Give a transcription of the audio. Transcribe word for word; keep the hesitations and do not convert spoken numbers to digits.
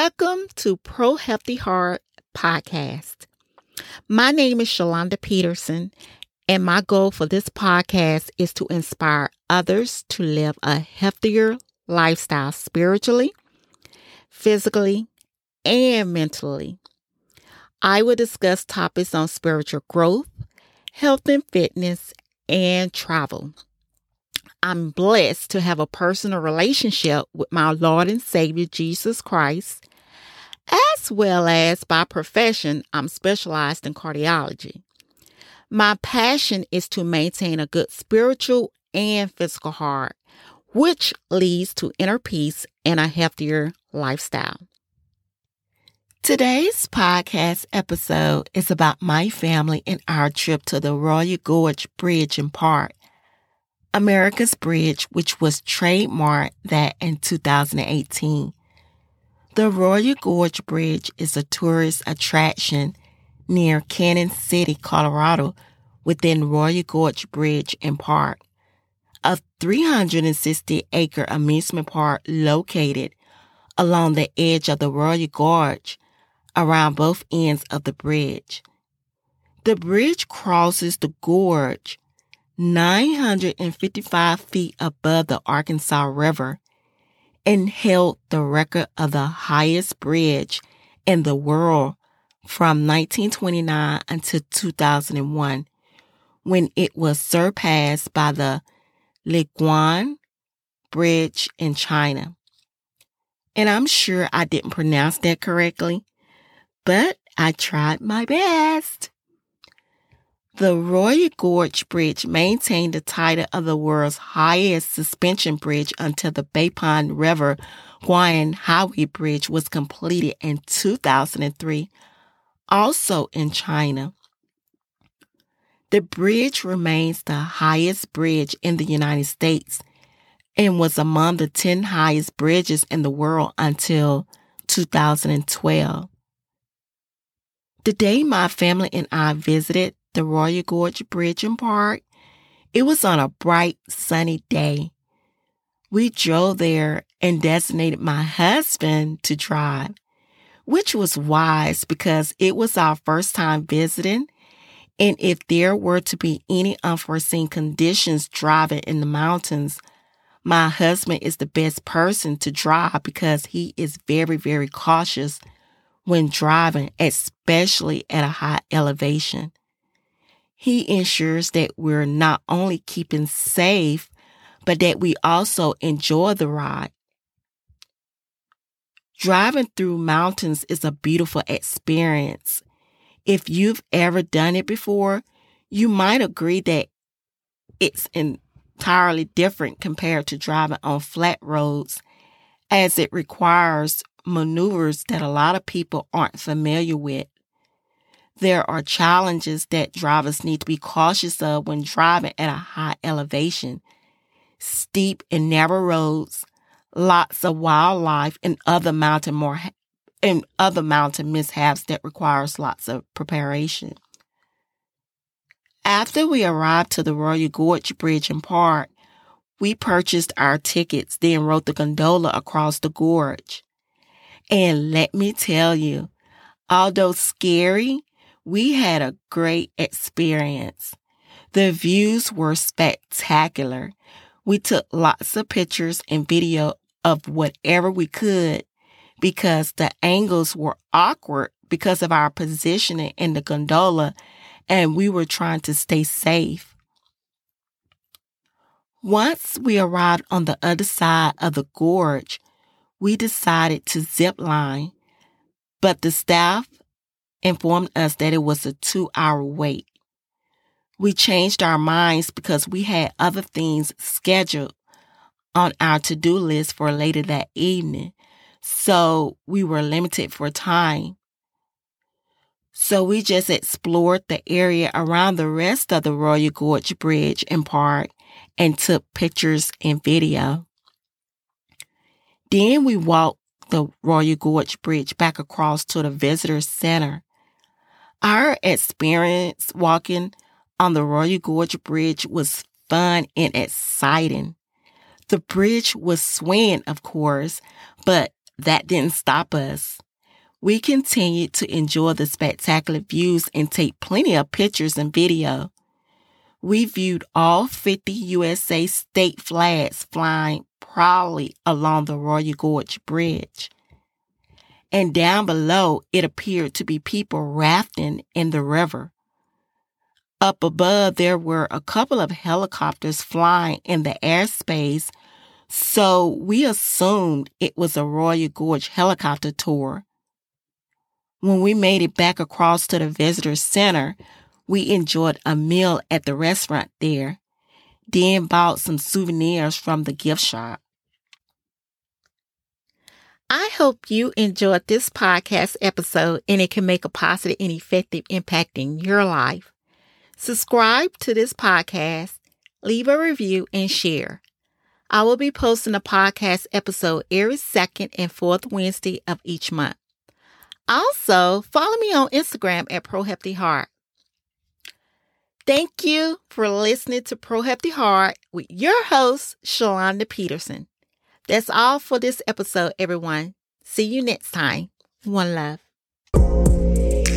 Welcome to ProHeptyHeart Podcast. My name is Shalonda Peterson, and my goal for this podcast is to inspire others to live a healthier lifestyle spiritually, physically, and mentally. I will discuss topics on spiritual growth, health and fitness, and travel. I'm blessed to have a personal relationship with my Lord and Savior, Jesus Christ, as well as by profession, I'm specialized in cardiology. My passion is to maintain a good spiritual and physical heart, which leads to inner peace and a healthier lifestyle. Today's podcast episode is about my family and our trip to the Royal Gorge Bridge and Park, America's Bridge, which was trademarked that in two thousand eighteen. The Royal Gorge Bridge is a tourist attraction near Canon City, Colorado, within Royal Gorge Bridge and Park, a three hundred sixty acre amusement park located along the edge of the Royal Gorge around both ends of the bridge. The bridge crosses the gorge nine hundred fifty-five feet above the Arkansas River and held the record of the highest bridge in the world from nineteen twenty-nine until two thousand one, when it was surpassed by the Le Guan Bridge in China. And I'm sure I didn't pronounce that correctly, but I tried my best. The Royal Gorge Bridge maintained the title of the world's highest suspension bridge until the Baipan River-Guayan Highway Bridge was completed in two thousand three, also in China. The bridge remains the highest bridge in the United States and was among the ten highest bridges in the world until two thousand twelve. The day my family and I visited the Royal Gorge Bridge and Park, it was on a bright, sunny day. We drove there and designated my husband to drive, which was wise because it was our first time visiting, and if there were to be any unforeseen conditions driving in the mountains, my husband is the best person to drive because he is very, very cautious when driving, especially at a high elevation. He ensures that we're not only keeping safe, but that we also enjoy the ride. Driving through mountains is a beautiful experience. If you've ever done it before, you might agree that it's entirely different compared to driving on flat roads, as it requires maneuvers that a lot of people aren't familiar with. There are challenges that drivers need to be cautious of when driving at a high elevation: steep and narrow roads, lots of wildlife, and other mountain more and other mountain mishaps that requires lots of preparation. After we arrived to the Royal Gorge Bridge and Park, we purchased our tickets, then rode the gondola across the gorge. And let me tell you, although scary, we had a great experience. The views were spectacular. We took lots of pictures and video of whatever we could because the angles were awkward because of our positioning in the gondola and we were trying to stay safe. Once we arrived on the other side of the gorge, we decided to zip line, but the staff informed us that it was a two-hour wait. We changed our minds because we had other things scheduled on our to-do list for later that evening, so we were limited for time. So we just explored the area around the rest of the Royal Gorge Bridge and Park and took pictures and video. Then we walked the Royal Gorge Bridge back across to the visitor center. Our experience walking on the Royal Gorge Bridge was fun and exciting. The bridge was swaying, of course, but that didn't stop us. We continued to enjoy the spectacular views and take plenty of pictures and video. We viewed all fifty U S A state flags flying proudly along the Royal Gorge Bridge. And down below, it appeared to be people rafting in the river. Up above, there were a couple of helicopters flying in the airspace, so we assumed it was a Royal Gorge helicopter tour. When we made it back across to the visitor center, we enjoyed a meal at the restaurant there, then bought some souvenirs from the gift shop. I hope you enjoyed this podcast episode and it can make a positive and effective impact in your life. Subscribe to this podcast, leave a review, and share. I will be posting a podcast episode every second and fourth Wednesday of each month. Also, follow me on Instagram at ProHeptyHeart. Thank you for listening to ProHeptyHeart with your host, Shalonda Peterson. That's all for this episode, everyone. See you next time. One love.